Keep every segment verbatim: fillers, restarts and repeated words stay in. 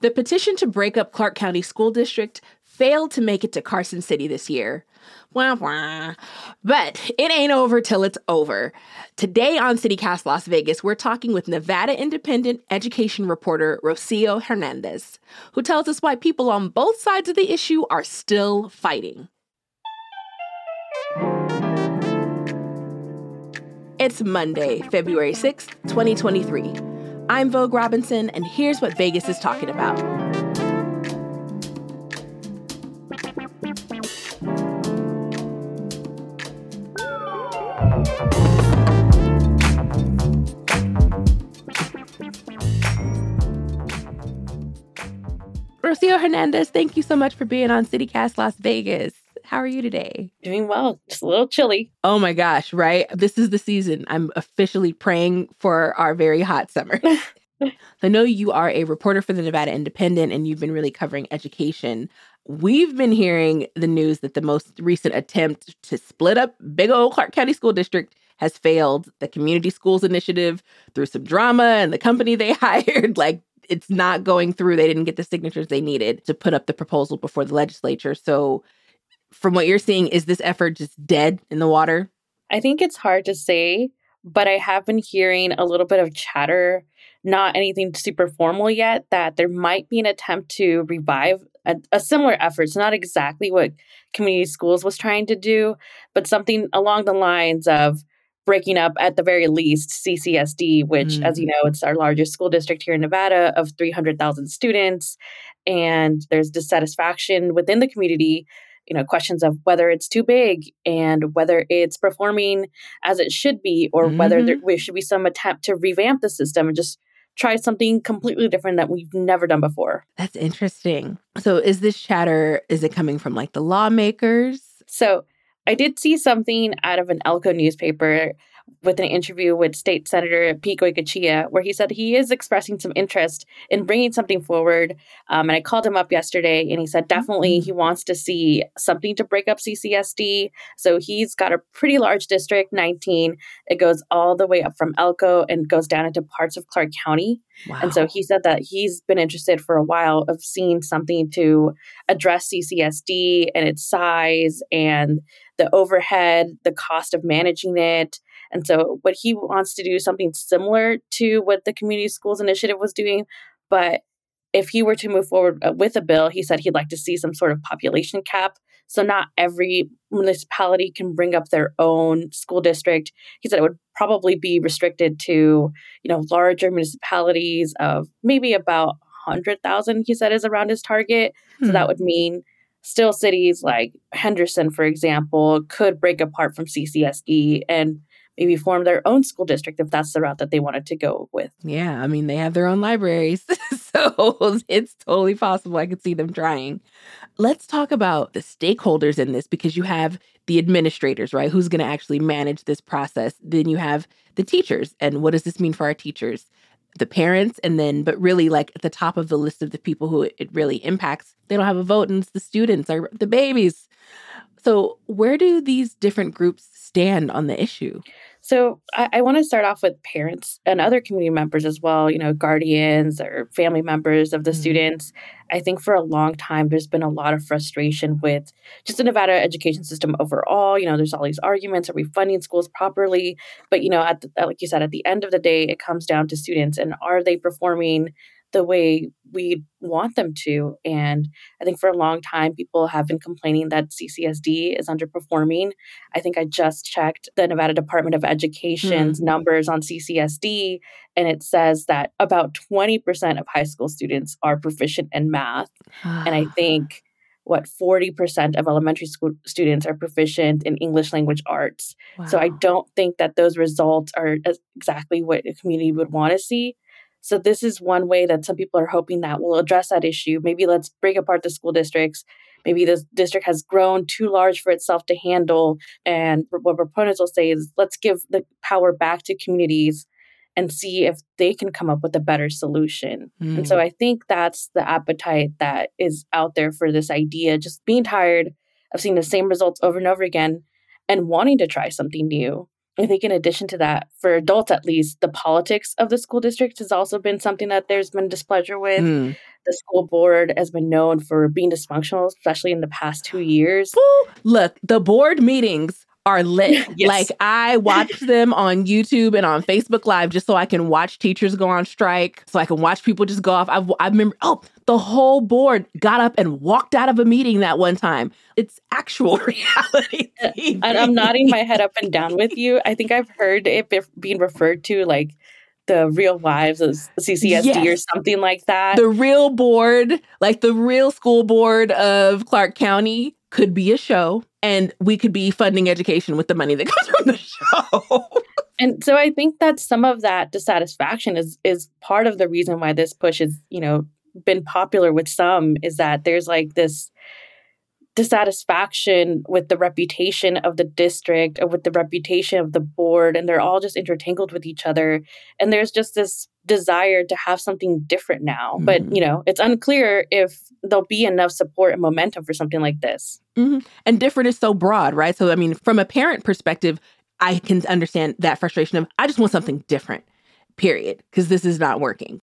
The petition to break up Clark County School District failed to make it to Carson City this year. Wah, wah. But it ain't over till it's over. Today on CityCast Las Vegas, we're talking with Nevada Independent education reporter Rocío Hernández, who tells us why people on both sides of the issue are still fighting. It's Monday, February sixth, twenty twenty-three. I'm Vogue Robinson, and here's what Vegas is talking about. Rocío Hernández, thank you so much for being on CityCast Las Vegas. How are you today? Doing well. Just a little chilly. Oh my gosh, right? This is the season. I'm officially praying for our very hot summer. I know you are a reporter for the Nevada Independent and you've been really covering education. We've been hearing the news that the most recent attempt to split up big old Clark County School District has failed. The Community Schools Initiative, through some drama and the company they hired, like it's not going through. They didn't get the signatures they needed to put up the proposal before the legislature. So from what you're seeing, is this effort just dead in the water? I think it's hard to say, but I have been hearing a little bit of chatter, not anything super formal yet, that there might be an attempt to revive a, a similar effort. It's not exactly what community schools was trying to do, but something along the lines of breaking up, at the very least, C C S D, which, mm-hmm. as you know, it's our largest school district here in Nevada of three hundred thousand students. And there's dissatisfaction within the community, you know, questions of whether it's too big and whether it's performing as it should be, or mm-hmm. whether there, there should be some attempt to revamp the system and just try something completely different that we've never done before. That's interesting. So is this chatter, is it coming from like the lawmakers? So I did see something out of an Elko newspaper with an interview with State Senator Pete Goicoechea, where he said he is expressing some interest in bringing something forward. Um, and I called him up yesterday and he said, definitely he wants to see something to break up C C S D. So he's got a pretty large district, nineteen. It goes all the way up from Elko and goes down into parts of Clark County. Wow. And so he said that he's been interested for a while of seeing something to address C C S D and its size and the overhead, the cost of managing it. And so what he wants to do is something similar to what the Community Schools Initiative was doing. But if he were to move forward with a bill, he said he'd like to see some sort of population cap. So not every municipality can bring up their own school district. He said it would probably be restricted to, you know, larger municipalities of maybe about one hundred thousand, he said, is around his target. Hmm. So that would mean still cities like Henderson, for example, could break apart from C C S D and maybe form their own school district if that's the route that they wanted to go with. Yeah, I mean, they have their own libraries, so it's totally possible. I could see them trying. Let's talk about the stakeholders in this, because you have the administrators, right? Who's going to actually manage this process? Then you have the teachers. And what does this mean for our teachers? The parents, and then, but really like at the top of the list of the people who it really impacts, they don't have a vote, and it's the students or the babies. So where do these different groups stand on the issue? So I, I want to start off with parents and other community members as well, you know, guardians or family members of the mm-hmm. students. I think for a long time, there's been a lot of frustration with just the Nevada education system overall. You know, there's all these arguments, are we funding schools properly? But, you know, at the, like you said, at the end of the day, it comes down to students and are they performing the way we want them to. And I think for a long time, people have been complaining that C C S D is underperforming. I think I just checked the Nevada Department of Education's mm-hmm. numbers on C C S D, and it says that about twenty percent of high school students are proficient in math. And I think what forty percent of elementary school students are proficient in English language arts. Wow. So I don't think that those results are exactly what a community would want to see. So this is one way that some people are hoping that we'll address that issue. Maybe let's break apart the school districts. Maybe this district has grown too large for itself to handle. And what proponents will say is, let's give the power back to communities and see if they can come up with a better solution. Mm. And so I think that's the appetite that is out there for this idea, just being tired of seeing the same results over and over again and wanting to try something new. I think in addition to that, for adults at least, the politics of the school district has also been something that there's been displeasure with. Mm. The school board has been known for being dysfunctional, especially in the past two years. Ooh, look, the board meetings are lit. Yes. Like, I watch them on YouTube and on Facebook Live just so I can watch teachers go on strike, so I can watch people just go off. I've, I remember, oh, the whole board got up and walked out of a meeting that one time. It's actual reality. And I'm nodding my head up and down with you. I think I've heard it be- being referred to like the real wives of C C S D, yes, or something like that. The real board, like the real school board of Clark County, could be a show, and we could be funding education with the money that comes from the show. And so I think that some of that dissatisfaction is is part of the reason why this push has, you know, been popular with some, is that there's like this dissatisfaction with the reputation of the district, or with the reputation of the board, and they're all just intertangled with each other. And there's just this desire to have something different now. Mm-hmm. But, you know, it's unclear if there'll be enough support and momentum for something like this. Mm-hmm. And different is so broad, right? So, I mean, from a parent perspective, I can understand that frustration of, I just want something different, period, because this is not working.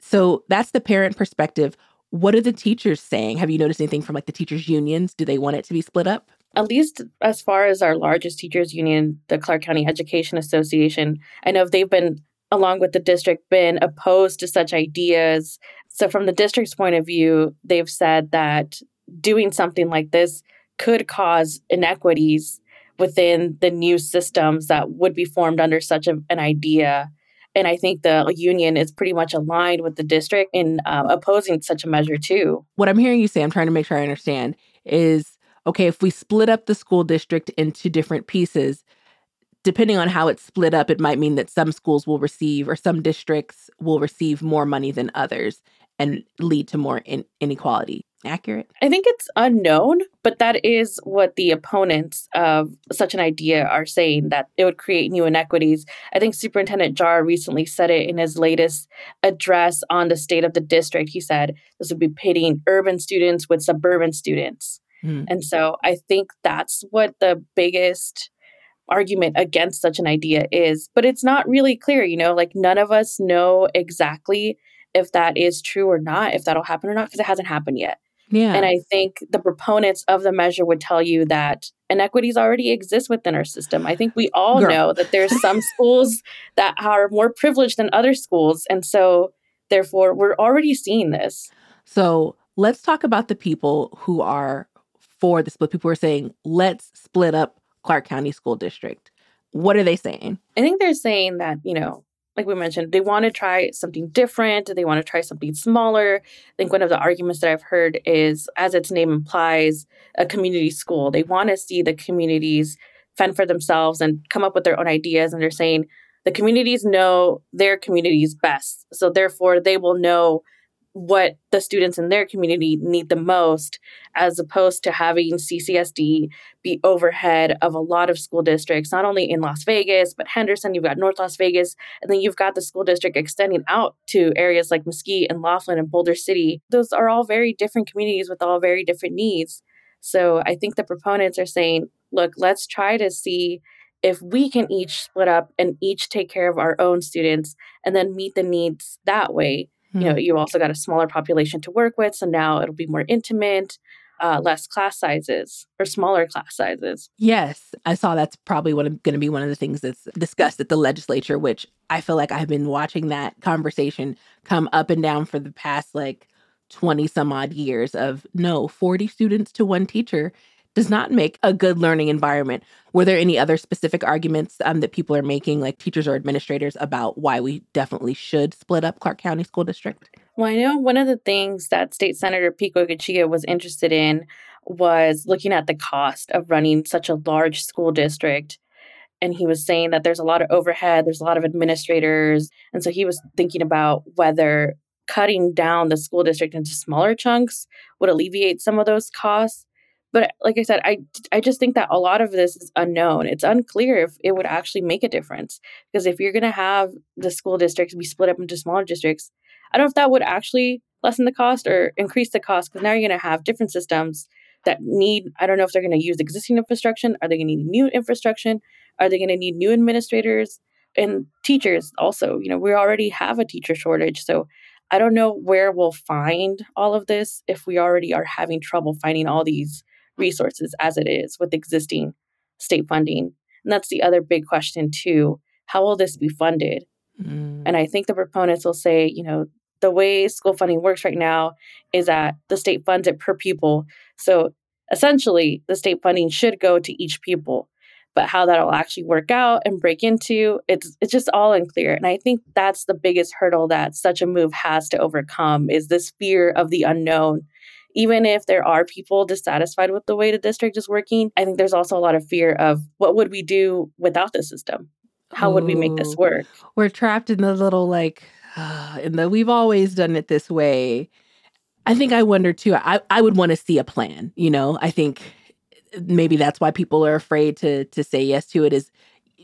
So that's the parent perspective. What are the teachers saying? Have you noticed anything from like the teachers' unions? Do they want it to be split up? At least as far as our largest teachers' union, the Clark County Education Association, I know they've been, along with the district, been opposed to such ideas. So from the district's point of view, they've said that doing something like this could cause inequities within the new systems that would be formed under such a, an idea. And I think the union is pretty much aligned with the district in uh, opposing such a measure, too. What I'm hearing you say, I'm trying to make sure I understand, is, okay, if we split up the school district into different pieces, depending on how it's split up, it might mean that some schools will receive, or some districts will receive, more money than others and lead to more in- inequality. Accurate? I think it's unknown, but that is what the opponents of such an idea are saying, that it would create new inequities. I think Superintendent Jarr recently said it in his latest address on the state of the district. He said this would be pitting urban students with suburban students. Mm. And so I think that's what the biggest argument against such an idea is. But it's not really clear, you know, like none of us know exactly if that is true or not, if that'll happen or not, because it hasn't happened yet. Yeah. And I think the proponents of the measure would tell you that inequities already exist within our system. I think we all Girl. know that there's some schools that are more privileged than other schools. And so, therefore, we're already seeing this. So let's talk about the people who are for the split. People are saying, let's split up Clark County School District. What are they saying? I think they're saying that, you know, like we mentioned, they want to try something different. They want to try something smaller. I think one of the arguments that I've heard is, as its name implies, a community school. They want to see the communities fend for themselves and come up with their own ideas. And they're saying the communities know their communities best. So therefore, they will know what the students in their community need the most, as opposed to having C C S D be overhead of a lot of school districts, not only in Las Vegas, but Henderson, you've got North Las Vegas, and then you've got the school district extending out to areas like Mesquite and Laughlin and Boulder City. Those are all very different communities with all very different needs. So I think the proponents are saying, look, let's try to see if we can each split up and each take care of our own students and then meet the needs that way. You know, you also got a smaller population to work with. So now it'll be more intimate, uh, less class sizes or smaller class sizes. Yes, I saw that's probably going to be one of the things that's discussed at the legislature, which I feel like I've been watching that conversation come up and down for the past like twenty some odd years of no, forty students to one teacher does not make a good learning environment. Were there any other specific arguments um, that people are making, like teachers or administrators, about why we definitely should split up Clark County School District? Well, I know one of the things that State Senator Pete Goicoechea was interested in was looking at the cost of running such a large school district. And he was saying that there's a lot of overhead, there's a lot of administrators. And so he was thinking about whether cutting down the school district into smaller chunks would alleviate some of those costs. But like I said, I, I just think that a lot of this is unknown. It's unclear if it would actually make a difference, because if you're going to have the school districts be split up into smaller districts, I don't know if that would actually lessen the cost or increase the cost? Because now you're going to have different systems that need, I don't know if they're going to use existing infrastructure. Are they going to need new infrastructure? Are they going to need new administrators and teachers also? You know, we already have a teacher shortage. So I don't know where we'll find all of this if we already are having trouble finding all these resources as it is with existing state funding. And that's the other big question too. How will this be funded? Mm. And I think the proponents will say, you know, the way school funding works right now is that the state funds it per pupil. So essentially, the state funding should go to each pupil. But how that'll actually work out and break into, it's it's just all unclear. And I think that's the biggest hurdle that such a move has to overcome is this fear of the unknown. Even if there are people dissatisfied with the way the district is working, I think there's also a lot of fear of what would we do without the system? How Ooh, would we make this work? We're trapped in the little like, uh, in the we've always done it this way. I think I wonder too, I, I would want to see a plan, you know, I think maybe that's why people are afraid to to say yes to it is,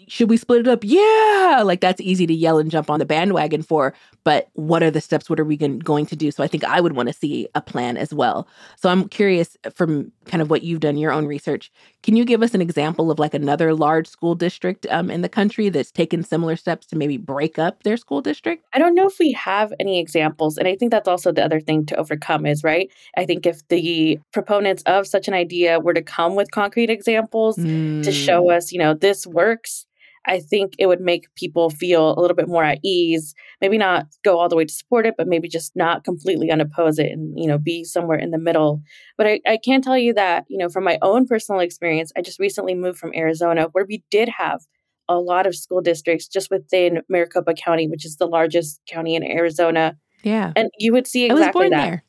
should we split it up? Yeah, like that's easy to yell and jump on the bandwagon for, but what are the steps? What are we g- going to do? So I think I would want to see a plan as well. So I'm curious from kind of what you've done, your own research, can you give us an example of like another large school district um, in the country that's taken similar steps to maybe break up their school district? I don't know if we have any examples. And I think that's also the other thing to overcome is, right? I think if the proponents of such an idea were to come with concrete examples mm. to show us, you know, this works, I think it would make people feel a little bit more at ease, maybe not go all the way to support it, but maybe just not completely oppose it and, you know, be somewhere in the middle. But I, I can tell you that, you know, from my own personal experience, I just recently moved from Arizona where we did have a lot of school districts just within Maricopa County, which is the largest county in Arizona. Yeah. And you would see exactly that.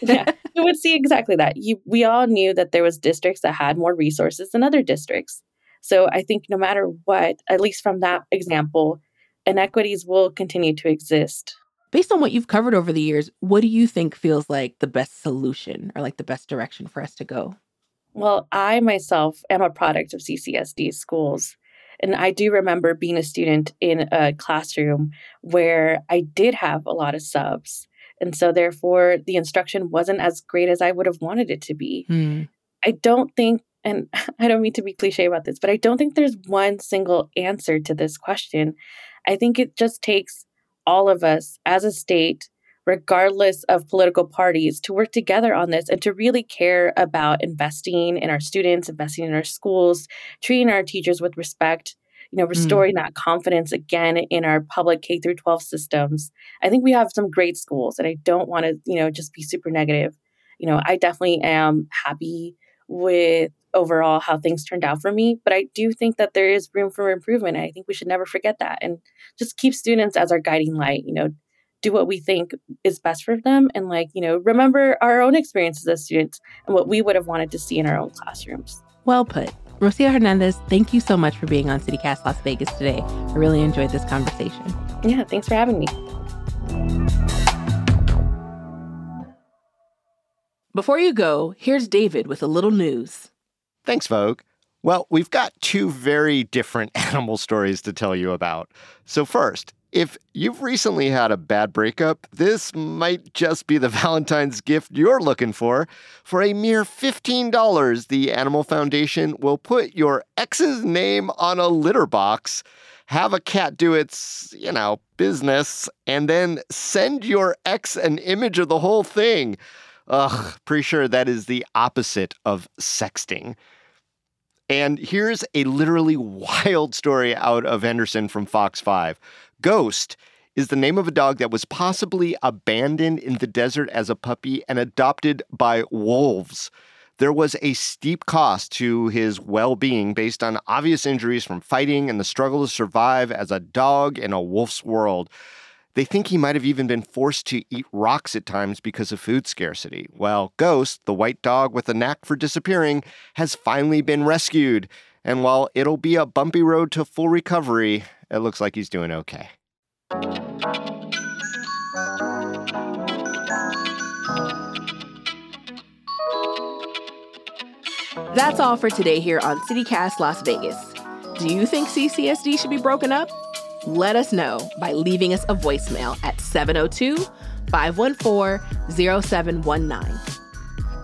Yeah, you would see exactly that. You, we all knew that there was districts that had more resources than other districts. So I think no matter what, at least from that example, inequities will continue to exist. Based on what you've covered over the years, what do you think feels like the best solution or like the best direction for us to go? Well, I myself am a product of C C S D schools. And I do remember being a student in a classroom where I did have a lot of subs. And so therefore, the instruction wasn't as great as I would have wanted it to be. Hmm. I don't think And I don't mean to be cliche about this, but I don't think there's one single answer to this question. I think it just takes all of us as a state, regardless of political parties, to work together on this and to really care about investing in our students, investing in our schools, treating our teachers with respect, you know, restoring mm. that confidence again in our public K through twelve systems. I think we have some great schools and I don't want to, you know, just be super negative. You know, I definitely am happy with overall how things turned out for me. But I do think that there is room for improvement. I think we should never forget that and just keep students as our guiding light, you know, do what we think is best for them. And like, you know, remember our own experiences as students and what we would have wanted to see in our own classrooms. Well put. Rocío Hernández, thank you so much for being on CityCast Las Vegas today. I really enjoyed this conversation. Yeah, thanks for having me. Before you go, here's David with a little news. Thanks, Vogue. Well, we've got two very different animal stories to tell you about. So first, if you've recently had a bad breakup, this might just be the Valentine's gift you're looking for. For a mere fifteen dollars, the Animal Foundation will put your ex's name on a litter box, have a cat do its, you know, business, and then send your ex an image of the whole thing. Ugh, pretty sure that is the opposite of sexting. And here's a literally wild story out of Henderson from Fox five. Ghost is the name of a dog that was possibly abandoned in the desert as a puppy and adopted by wolves. There was a steep cost to his well-being based on obvious injuries from fighting and the struggle to survive as a dog in a wolf's world. They think he might have even been forced to eat rocks at times because of food scarcity. Well, Ghost, the white dog with a knack for disappearing, has finally been rescued. And while it'll be a bumpy road to full recovery, it looks like he's doing okay. That's all for today here on CityCast Las Vegas. Do you think C C S D should be broken up? Let us know by leaving us a voicemail at five one four, zero seven one nine.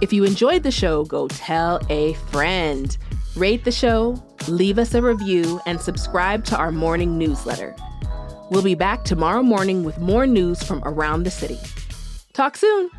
If you enjoyed the show, go tell a friend. Rate the show, leave us a review, and subscribe to our morning newsletter. We'll be back tomorrow morning with more news from around the city. Talk soon.